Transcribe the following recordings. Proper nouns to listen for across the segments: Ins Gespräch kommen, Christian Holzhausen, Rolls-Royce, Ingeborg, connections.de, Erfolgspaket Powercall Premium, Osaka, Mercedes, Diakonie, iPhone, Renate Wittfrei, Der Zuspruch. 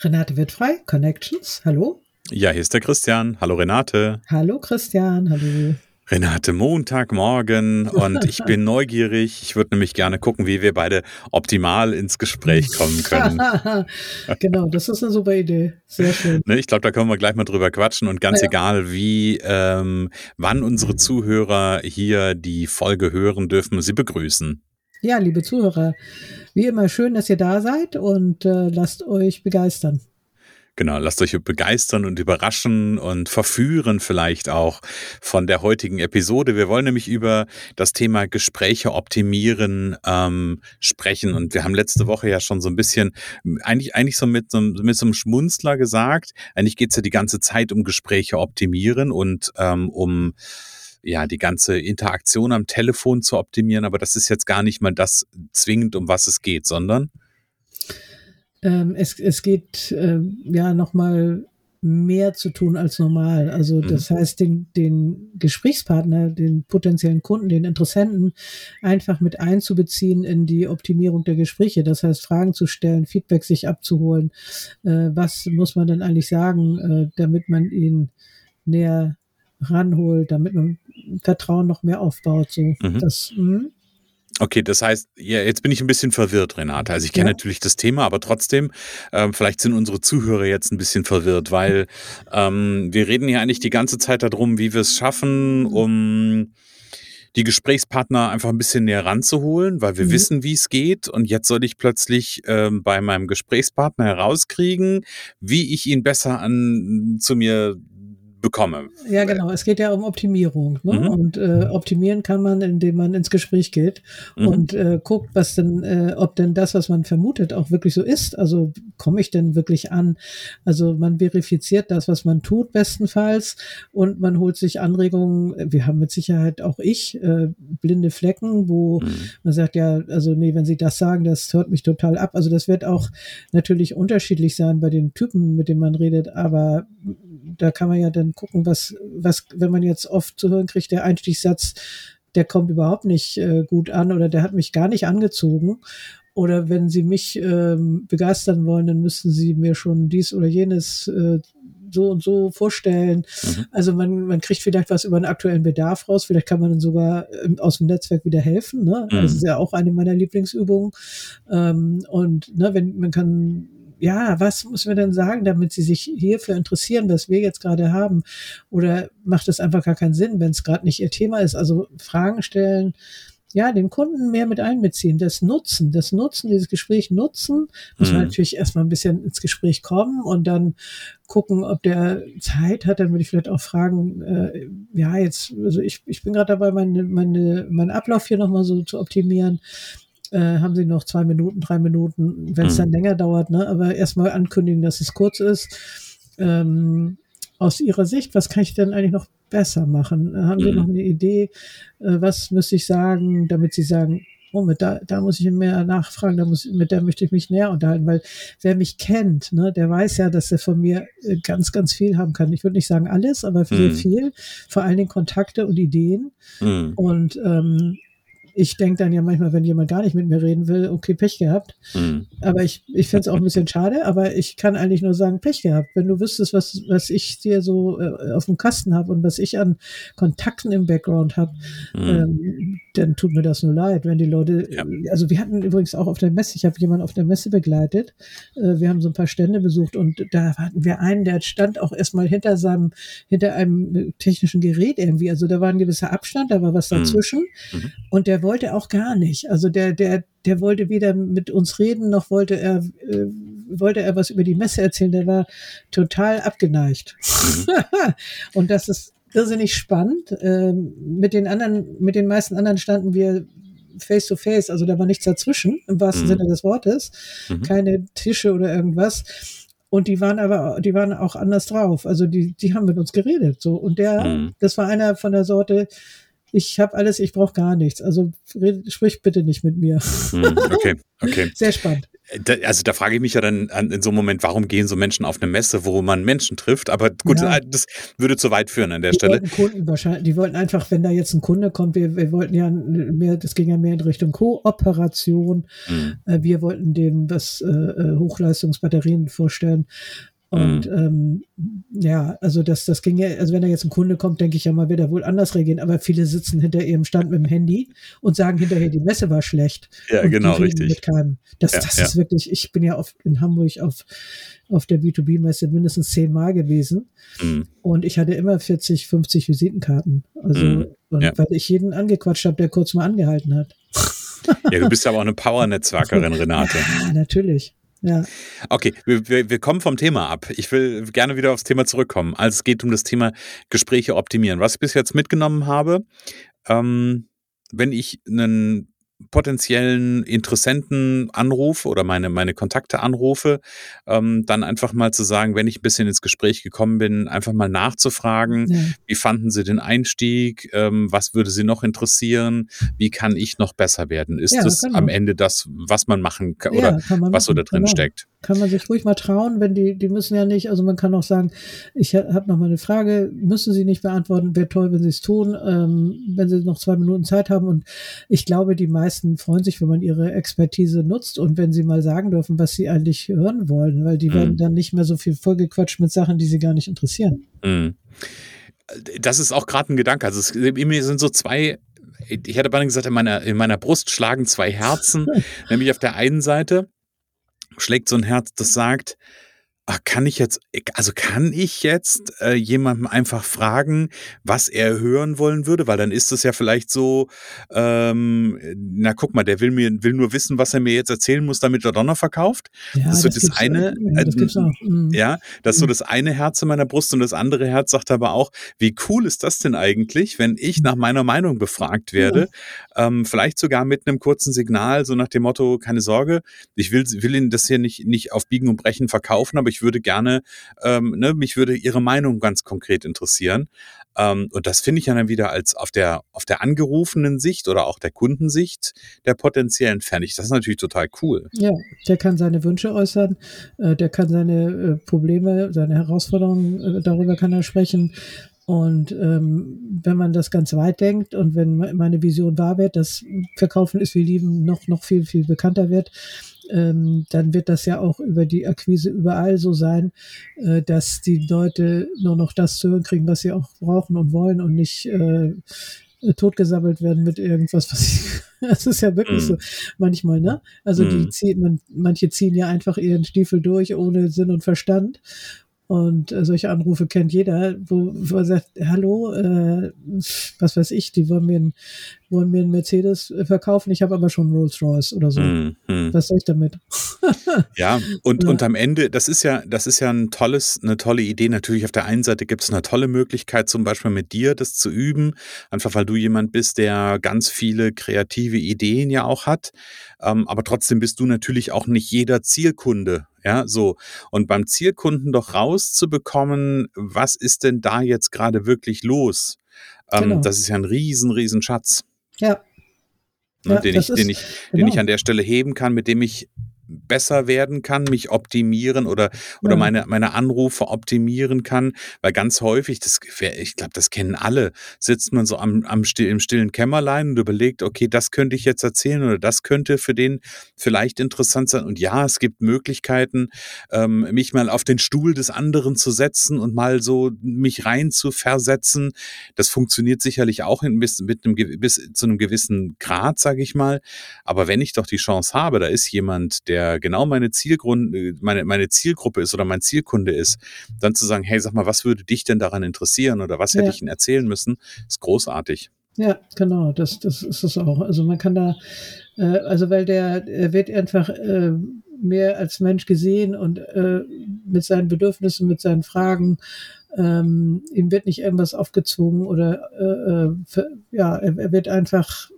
Renate Wittfrei, Connections, hallo. Ja, hier ist der Christian. Hallo Renate. Hallo Christian, hallo. Renate, Montagmorgen und ich bin neugierig. Ich würde nämlich gerne gucken, wie wir beide optimal ins Gespräch kommen können. Genau, das ist eine super Idee. Sehr schön. Ne, ich glaube, da können wir gleich mal drüber quatschen und ganz egal, wie, wann unsere Zuhörer hier die Folge hören, dürfen sie begrüßen. Ja, liebe Zuhörer, wie immer schön, dass ihr da seid und lasst euch begeistern. Genau, lasst euch begeistern und überraschen und verführen vielleicht auch von der heutigen Episode. Wir wollen nämlich über das Thema Gespräche optimieren sprechen. Und wir haben letzte Woche ja schon so ein bisschen, eigentlich so mit so einem Schmunzler gesagt, eigentlich geht es ja die ganze Zeit um Gespräche optimieren und um ja, die ganze Interaktion am Telefon zu optimieren, aber das ist jetzt gar nicht mal das zwingend, um was es geht, sondern? Es geht nochmal mehr zu tun als normal. Also das heißt, den Gesprächspartner, den potenziellen Kunden, den Interessenten einfach mit einzubeziehen in die Optimierung der Gespräche. Das heißt, Fragen zu stellen, Feedback sich abzuholen. Was muss man denn eigentlich sagen, damit man ihn näher ranholt, damit man Vertrauen noch mehr aufbaut. So. Okay, das heißt, ja, jetzt bin ich ein bisschen verwirrt, Renate. Also ich kenne natürlich das Thema, aber trotzdem, vielleicht sind unsere Zuhörer jetzt ein bisschen verwirrt, weil wir reden ja eigentlich die ganze Zeit darum, wie wir es schaffen, um die Gesprächspartner einfach ein bisschen näher ranzuholen, weil wir wissen, wie es geht. Und jetzt soll ich plötzlich bei meinem Gesprächspartner herauskriegen, wie ich ihn besser zu mir bekomme. Ja, genau. Es geht ja um Optimierung. Ne? Und optimieren kann man, indem man ins Gespräch geht und guckt, was denn, ob denn das, was man vermutet, auch wirklich so ist. Also komme ich denn wirklich an? Also man verifiziert das, was man tut, bestenfalls, und man holt sich Anregungen. Wir haben mit Sicherheit auch blinde Flecken, wo man sagt, ja, also nee, wenn Sie das sagen, das hört mich total ab. Also das wird auch natürlich unterschiedlich sein bei den Typen, mit denen man redet, aber da kann man ja dann gucken, was, wenn man jetzt oft zu hören kriegt, der Einstiegssatz, der kommt überhaupt nicht gut an oder der hat mich gar nicht angezogen. Oder wenn Sie mich begeistern wollen, dann müssten Sie mir schon dies oder jenes so und so vorstellen. Also man kriegt vielleicht was über einen aktuellen Bedarf raus. Vielleicht kann man dann sogar aus dem Netzwerk wieder helfen. Ne? Das ist ja auch eine meiner Lieblingsübungen. Wenn man kann, ja, was müssen wir denn sagen, damit Sie sich hierfür interessieren, was wir jetzt gerade haben? Oder macht es einfach gar keinen Sinn, wenn es gerade nicht Ihr Thema ist? Also Fragen stellen, ja, den Kunden mehr mit einbeziehen, dieses Gespräch nutzen, muss man natürlich erstmal ein bisschen ins Gespräch kommen und dann gucken, ob der Zeit hat, dann würde ich vielleicht auch fragen, ich bin gerade dabei, meinen Ablauf hier nochmal so zu optimieren. Haben Sie noch 2 Minuten, 3 Minuten, wenn es dann länger dauert, ne? Aber erstmal ankündigen, dass es kurz ist. Aus Ihrer Sicht, was kann ich denn eigentlich noch besser machen? Haben Sie noch eine Idee? Was müsste ich sagen, damit Sie sagen, da muss ich mehr nachfragen, mit der möchte ich mich näher unterhalten, weil wer mich kennt, ne, der weiß ja, dass er von mir ganz, ganz viel haben kann. Ich würde nicht sagen alles, aber sehr viel, vor allen Dingen Kontakte und Ideen. Und ich denke dann ja manchmal, wenn jemand gar nicht mit mir reden will, okay, Pech gehabt. Mhm. Aber ich finde es auch ein bisschen schade, aber ich kann eigentlich nur sagen, Pech gehabt. Wenn du wüsstest, was ich dir so auf dem Kasten habe und was ich an Kontakten im Background habe, dann tut mir das nur leid, wenn die Leute, also wir hatten übrigens auch auf der Messe, ich habe jemanden auf der Messe begleitet, wir haben so ein paar Stände besucht und da hatten wir einen, der stand auch erstmal hinter einem technischen Gerät irgendwie, also da war ein gewisser Abstand, da war was dazwischen und der wollte auch gar nicht, also der wollte weder mit uns reden, noch wollte er was über die Messe erzählen, der war total abgeneigt. Und das ist irrsinnig spannend. Mit den meisten anderen standen wir face to face, also da war nichts dazwischen, im wahrsten Sinne des Wortes. Keine Tische oder irgendwas. Und die waren auch anders drauf. Also die haben mit uns geredet. So. Und das war einer von der Sorte, ich habe alles, ich brauche gar nichts. Also sprich bitte nicht mit mir. Okay. Sehr spannend. Also da frage ich mich ja dann in so einem Moment, warum gehen so Menschen auf eine Messe, wo man Menschen trifft? Aber gut, das würde zu weit führen an der Stelle. Die wollten einfach, wenn da jetzt ein Kunde kommt, wir wollten ja mehr, das ging ja mehr in Richtung Kooperation. Wir wollten denen was Hochleistungsbatterien vorstellen. Und also das ging ja, also wenn da jetzt ein Kunde kommt, denke ich ja mal, wird er wohl anders reagieren, aber viele sitzen hinter ihrem Stand mit dem Handy und sagen hinterher, die Messe war schlecht. Ja, und genau, richtig. Mit keinem. Das ist wirklich, ich bin ja oft in Hamburg auf der B2B-Messe mindestens 10-mal gewesen und ich hatte immer 40, 50 Visitenkarten. Also weil ich jeden angequatscht habe, der kurz mal angehalten hat. Ja, du bist aber auch eine Power-Netzwerkerin, Renate. Ja, natürlich. Ja. Okay, wir kommen vom Thema ab. Ich will gerne wieder aufs Thema zurückkommen. Also es geht um das Thema Gespräche optimieren. Was ich bis jetzt mitgenommen habe, wenn ich einen potenziellen Interessenten anrufe oder meine Kontakte anrufe, dann einfach mal zu sagen, wenn ich ein bisschen ins Gespräch gekommen bin, einfach mal nachzufragen, wie fanden Sie den Einstieg, was würde Sie noch interessieren, wie kann ich noch besser werden? Ist das am Ende das, was man machen kann oder was so da drin steckt? Kann man sich ruhig mal trauen, wenn die müssen ja nicht, also man kann auch sagen, ich habe noch mal eine Frage, müssen Sie nicht beantworten, wäre toll, wenn Sie es tun, wenn Sie noch 2 Minuten Zeit haben und ich glaube, die meisten freuen sich, wenn man ihre Expertise nutzt und wenn sie mal sagen dürfen, was sie eigentlich hören wollen, weil die werden dann nicht mehr so viel vollgequatscht mit Sachen, die sie gar nicht interessieren. Das ist auch gerade ein Gedanke, also in mir sind so zwei, ich hatte beinahe gesagt, in meiner Brust schlagen 2 Herzen, nämlich auf der einen Seite schlägt so ein Herz, das sagt, kann ich jetzt jemandem einfach fragen, was er hören wollen würde, weil dann ist es ja vielleicht so, na guck mal, der will nur wissen, was er mir jetzt erzählen muss, damit er doch noch verkauft. Ja, das ist so das eine, das ist so das eine Herz in meiner Brust und das andere Herz sagt aber auch, wie cool ist das denn eigentlich, wenn ich nach meiner Meinung befragt werde, vielleicht sogar mit einem kurzen Signal, so nach dem Motto, keine Sorge, ich will Ihnen das hier nicht auf Biegen und Brechen verkaufen, aber ich würde gerne, mich würde Ihre Meinung ganz konkret interessieren. Und das finde ich ja dann wieder als auf der angerufenen Sicht oder auch der Kundensicht der potenziellen fertig. Das ist natürlich total cool. Ja, der kann seine Wünsche äußern, der kann seine Probleme, seine Herausforderungen, darüber kann er sprechen. Und wenn man das ganz weit denkt und wenn meine Vision wahr wird, dass Verkaufen ist wie Lieben noch viel, viel bekannter wird, dann wird das ja auch über die Akquise überall so sein, dass die Leute nur noch das zu hören kriegen, was sie auch brauchen und wollen und nicht totgesammelt werden mit irgendwas, das ist ja wirklich so manchmal, ne? Also manche ziehen ja einfach ihren Stiefel durch ohne Sinn und Verstand. Und solche Anrufe kennt jeder, wo er sagt, hallo, was weiß ich, die wollen mir einen Mercedes verkaufen, ich habe aber schon einen Rolls-Royce oder so. Was soll ich damit? Und am Ende, das ist ja eine tolle Idee. Natürlich auf der einen Seite gibt es eine tolle Möglichkeit, zum Beispiel mit dir das zu üben, einfach weil du jemand bist, der ganz viele kreative Ideen ja auch hat. Aber trotzdem bist du natürlich auch nicht jeder Zielkunde. Ja, so. Und beim Zielkunden doch rauszubekommen, was ist denn da jetzt gerade wirklich los? Genau. Das ist ja ein riesen Schatz. Ja. Den ich an der Stelle heben kann, mit dem ich besser werden kann, mich optimieren oder meine Anrufe optimieren kann, weil ganz häufig, ich glaube, das kennen alle, sitzt man so im stillen Kämmerlein und überlegt, okay, das könnte ich jetzt erzählen oder das könnte für den vielleicht interessant sein. Und ja, es gibt Möglichkeiten, mich mal auf den Stuhl des anderen zu setzen und mal so mich rein zu versetzen. Das funktioniert sicherlich auch bis zu einem gewissen Grad, sage ich mal. Aber wenn ich doch die Chance habe, da ist jemand, der genau meine Zielgruppe ist oder mein Zielkunde ist, dann zu sagen, hey, sag mal, was würde dich denn daran interessieren oder was hätte ich Ihnen erzählen müssen, ist großartig. Ja, genau, das ist es auch. Also man kann da, weil er wird einfach mehr als Mensch gesehen und mit seinen Bedürfnissen, mit seinen Fragen, ihm wird nicht irgendwas aufgezwungen oder er wird einfach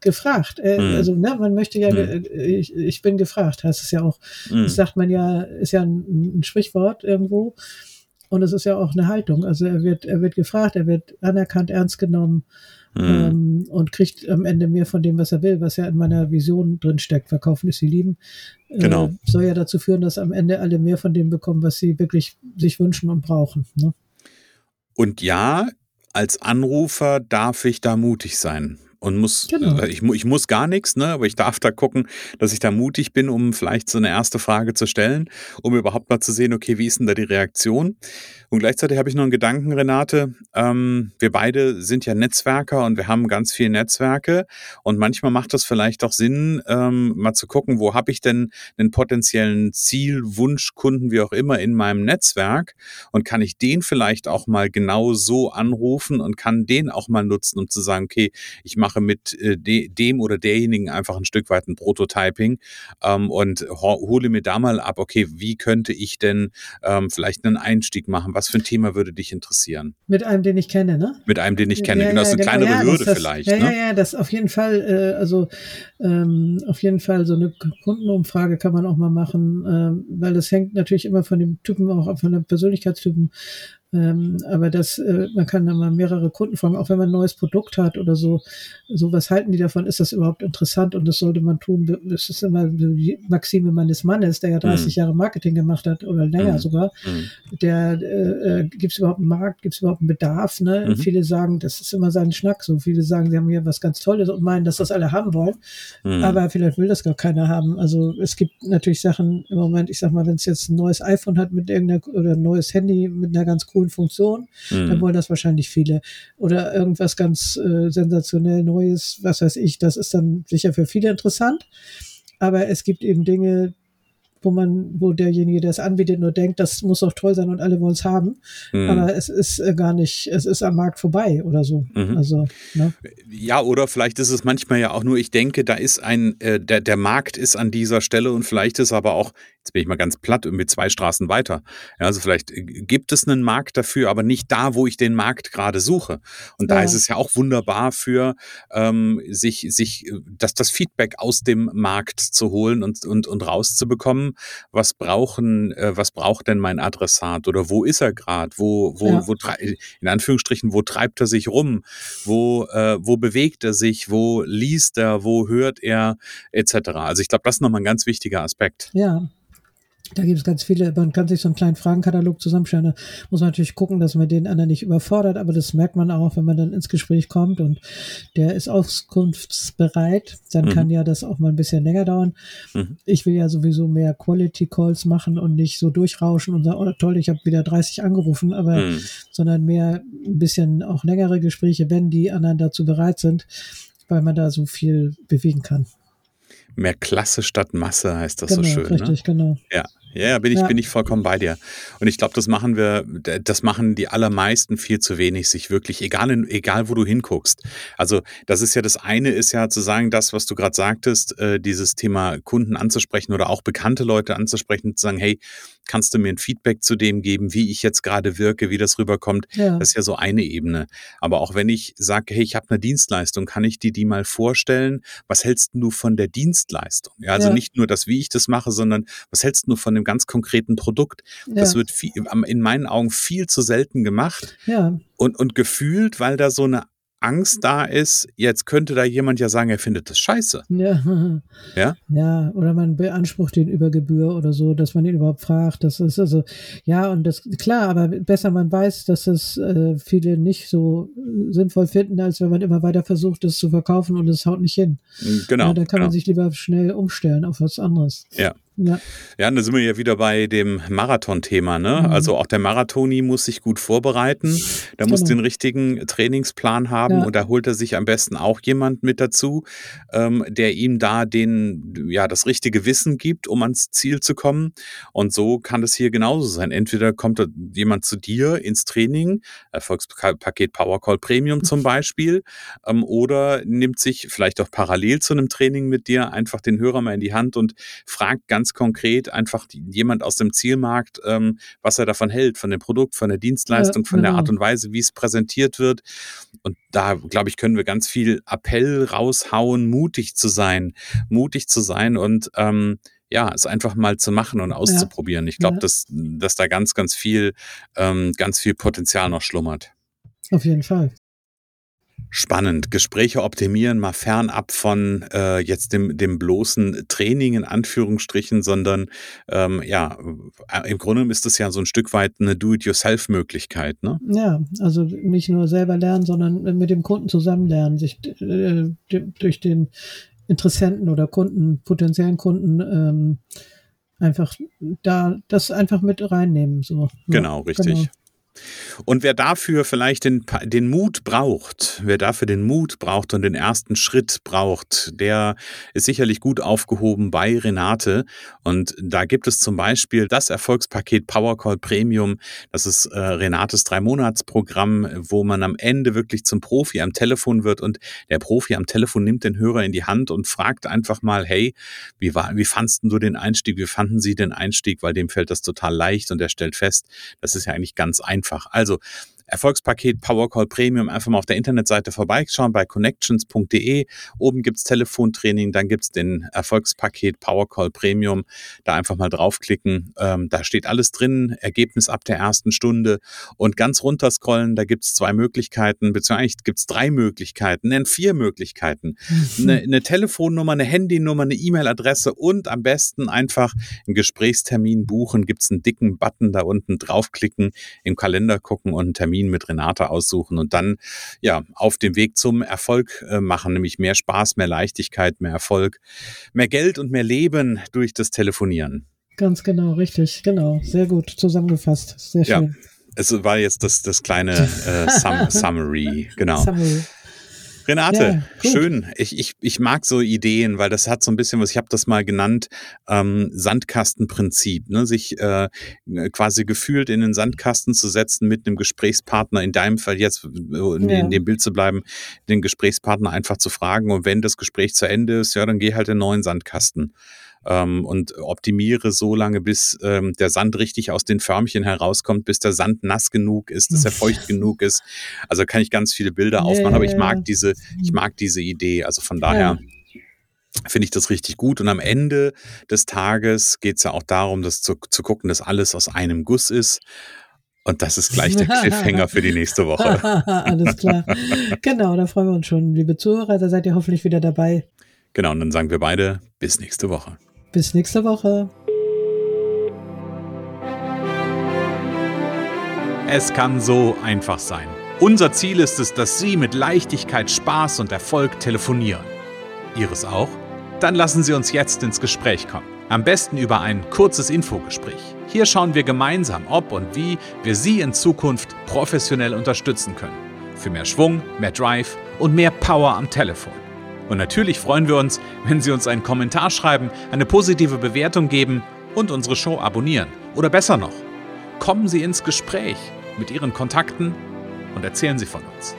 gefragt. Also man möchte ja, ich bin gefragt, heißt es ja auch. Das sagt man ja, ist ja ein Sprichwort irgendwo. Und es ist ja auch eine Haltung. Also er wird gefragt, er wird anerkannt, ernst genommen und kriegt am Ende mehr von dem, was er will, was ja in meiner Vision drin steckt. Verkaufen ist sie lieben. Genau. Soll ja dazu führen, dass am Ende alle mehr von dem bekommen, was sie wirklich sich wünschen und brauchen. Ne? Und ja, als Anrufer darf ich da mutig sein. Und muss, genau. Ich muss gar nichts, ne? Aber ich darf da gucken, dass ich da mutig bin, um vielleicht so eine erste Frage zu stellen, um überhaupt mal zu sehen, okay, wie ist denn da die Reaktion? Und gleichzeitig habe ich noch einen Gedanken, Renate. Wir beide sind ja Netzwerker und wir haben ganz viele Netzwerke. Und manchmal macht das vielleicht auch Sinn, mal zu gucken, wo habe ich denn einen potenziellen Ziel, Wunsch, Kunden, wie auch immer, in meinem Netzwerk? Und kann ich den vielleicht auch mal genau so anrufen und kann den auch mal nutzen, um zu sagen, okay, ich mache mit dem oder derjenigen einfach ein Stück weit ein Prototyping und hole mir da mal ab, okay, wie könnte ich denn vielleicht einen Einstieg machen? Was für ein Thema würde dich interessieren? Mit einem, den ich kenne, ne? Mit einem, den ich kenne, ja, genau. Das ist eine kleinere Hürde vielleicht. Ja, ne? Das auf jeden Fall, auf jeden Fall so eine Kundenumfrage kann man auch mal machen, weil das hängt natürlich immer von dem Typen, auch von dem Persönlichkeitstypen. Aber man kann da mal mehrere Kunden fragen, auch wenn man ein neues Produkt hat oder so, was halten die davon, ist das überhaupt interessant und das sollte man tun, das ist immer die Maxime meines Mannes, der ja 30 Jahre Marketing gemacht hat oder länger sogar, der, gibt es überhaupt einen Markt, gibt es überhaupt einen Bedarf, ne? Viele sagen, das ist immer sein Schnack, so viele sagen, sie haben hier was ganz Tolles und meinen, dass das alle haben wollen, aber vielleicht will das gar keiner haben, also es gibt natürlich Sachen im Moment, ich sag mal, wenn es jetzt ein neues iPhone hat mit oder ein neues Handy mit einer ganz coolen Funktion, dann wollen das wahrscheinlich viele. Oder irgendwas ganz sensationell Neues, was weiß ich, das ist dann sicher für viele interessant. Aber es gibt eben Dinge, wo derjenige, der es anbietet, nur denkt, das muss doch toll sein und alle wollen es haben. Aber es ist es ist am Markt vorbei oder so. Also, ne? Ja, oder vielleicht ist es manchmal ja auch nur, ich denke, da ist der Markt ist an dieser Stelle und vielleicht ist aber auch, jetzt bin ich mal ganz platt, irgendwie 2 Straßen weiter. Ja, also vielleicht gibt es einen Markt dafür, aber nicht da, wo ich den Markt gerade suche. Und da ist es ja auch wunderbar für das Feedback aus dem Markt zu holen und rauszubekommen, was braucht denn mein Adressat oder wo ist er gerade, in Anführungsstrichen, wo treibt er sich rum, wo bewegt er sich, wo liest er, wo hört er, etc. Also ich glaube, das ist nochmal ein ganz wichtiger Aspekt. Ja. Da gibt es ganz viele, man kann sich so einen kleinen Fragenkatalog zusammenstellen, da muss man natürlich gucken, dass man den anderen nicht überfordert, aber das merkt man auch, wenn man dann ins Gespräch kommt und der ist auskunftsbereit, dann kann ja das auch mal ein bisschen länger dauern. Ich will ja sowieso mehr Quality Calls machen und nicht so durchrauschen und sagen, oh toll, ich habe wieder 30 angerufen, aber sondern mehr ein bisschen auch längere Gespräche, wenn die anderen dazu bereit sind, weil man da so viel bewegen kann. Mehr Klasse statt Masse heißt das, genau, so schön. Richtig, ne? Genau. Ja. Ja, bin ich vollkommen bei dir. Und ich glaube, das machen die allermeisten viel zu wenig, sich wirklich, egal wo du hinguckst. Also das ist ja, das eine ist ja zu sagen, das, was du gerade sagtest, dieses Thema Kunden anzusprechen oder auch bekannte Leute anzusprechen, zu sagen, hey, kannst du mir ein Feedback zu dem geben, wie ich jetzt gerade wirke, wie das rüberkommt? Ja. Das ist ja so eine Ebene. Aber auch wenn ich sage, hey, ich habe eine Dienstleistung, kann ich dir die mal vorstellen? Was hältst du von der Dienstleistung? Ja, also nicht nur das, wie ich das mache, sondern was hältst du von dem ganz konkreten Produkt. Ja. Das wird in meinen Augen viel zu selten gemacht und gefühlt, weil da so eine Angst da ist, jetzt könnte da jemand ja sagen, er findet das scheiße. Ja, ja? Ja, oder man beansprucht ihn über Gebühr oder so, dass man ihn überhaupt fragt. Das ist also, ja, und das, klar, aber besser man weiß, dass es viele nicht so sinnvoll finden, als wenn man immer weiter versucht, es zu verkaufen und es haut nicht hin. Genau. Ja, da kann man sich lieber schnell umstellen auf was anderes. Ja. Ja. Ja, und da sind wir ja wieder bei dem Marathon-Thema, ne? Mhm. Also auch der Marathoni muss sich gut vorbereiten, da muss den richtigen Trainingsplan haben und da holt er sich am besten auch jemand mit dazu, der ihm da das richtige Wissen gibt, um ans Ziel zu kommen. Und so kann das hier genauso sein. Entweder kommt jemand zu dir ins Training, Erfolgspaket Powercall Premium zum Beispiel, oder nimmt sich vielleicht auch parallel zu einem Training mit dir einfach den Hörer mal in die Hand und fragt ganz konkret einfach jemand aus dem Zielmarkt, was er davon hält, von dem Produkt, von der Dienstleistung, von der Art und Weise, wie es präsentiert wird. Und da, glaube ich, können wir ganz viel Appell raushauen, mutig zu sein und es einfach mal zu machen und auszuprobieren. Ich glaube, dass da ganz viel Potenzial noch schlummert. Auf jeden Fall. Spannend. Gespräche optimieren, mal fernab von jetzt dem bloßen Training in Anführungsstrichen, sondern im Grunde ist das ja so ein Stück weit eine Do-it-yourself-Möglichkeit, ne? Ja, also nicht nur selber lernen, sondern mit dem Kunden zusammen lernen, sich durch den Interessenten oder Kunden, potenziellen Kunden einfach da das einfach mit reinnehmen. So. Genau, richtig. Genau. Und wer dafür vielleicht den Mut braucht und den ersten Schritt braucht, der ist sicherlich gut aufgehoben bei Renate. Und da gibt es zum Beispiel das Erfolgspaket Powercall Premium. Das ist Renates 3-Monats-Programm, wo man am Ende wirklich zum Profi am Telefon wird. Und der Profi am Telefon nimmt den Hörer in die Hand und fragt einfach mal, hey, wie fandst du den Einstieg? Wie fanden Sie den Einstieg? Weil dem fällt das total leicht und er stellt fest, das ist ja eigentlich ganz einfach. Also Erfolgspaket Powercall Premium, einfach mal auf der Internetseite vorbeischauen bei connections.de. Oben gibt es Telefontraining, dann gibt es den Erfolgspaket Powercall Premium. Da einfach mal draufklicken, da steht alles drin, Ergebnis ab der ersten Stunde. Und ganz runter scrollen, da gibt es 2 Möglichkeiten, beziehungsweise eigentlich gibt es 3 Möglichkeiten, nein, 4 Möglichkeiten. Eine Telefonnummer, eine Handynummer, eine E-Mail-Adresse und am besten einfach einen Gesprächstermin buchen. Gibt es einen dicken Button da unten, draufklicken, im Kalender gucken und einen Termin mit Renate aussuchen und dann auf dem Weg zum Erfolg machen, nämlich mehr Spaß, mehr Leichtigkeit, mehr Erfolg, mehr Geld und mehr Leben durch das Telefonieren. Ganz genau, richtig, genau. Sehr gut zusammengefasst, sehr schön. Ja, es war jetzt das kleine Summary, genau. Summary. Renate, ja, schön. Ich mag so Ideen, weil das hat so ein bisschen was, ich habe das mal genannt, Sandkastenprinzip, ne? Sich quasi gefühlt in den Sandkasten zu setzen mit einem Gesprächspartner, in deinem Fall jetzt in dem Bild zu bleiben, den Gesprächspartner einfach zu fragen und wenn das Gespräch zu Ende ist, dann geh halt in den neuen Sandkasten. Und optimiere so lange, bis der Sand richtig aus den Förmchen herauskommt, bis der Sand nass genug ist, dass er feucht genug ist. Also kann ich ganz viele Bilder aufmachen, aber ich mag diese Idee. Also von daher finde ich das richtig gut. Und am Ende des Tages geht es ja auch darum, das zu gucken, dass alles aus einem Guss ist. Und das ist gleich der Cliffhanger für die nächste Woche. Alles klar. Genau, da freuen wir uns schon. Liebe Zuhörer, da seid ihr hoffentlich wieder dabei. Genau, und dann sagen wir beide bis nächste Woche. Bis nächste Woche. Es kann so einfach sein. Unser Ziel ist es, dass Sie mit Leichtigkeit, Spaß und Erfolg telefonieren. Ihres auch? Dann lassen Sie uns jetzt ins Gespräch kommen. Am besten über ein kurzes Infogespräch. Hier schauen wir gemeinsam, ob und wie wir Sie in Zukunft professionell unterstützen können. Für mehr Schwung, mehr Drive und mehr Power am Telefon. Und natürlich freuen wir uns, wenn Sie uns einen Kommentar schreiben, eine positive Bewertung geben und unsere Show abonnieren. Oder besser noch, kommen Sie ins Gespräch mit Ihren Kontakten und erzählen Sie von uns.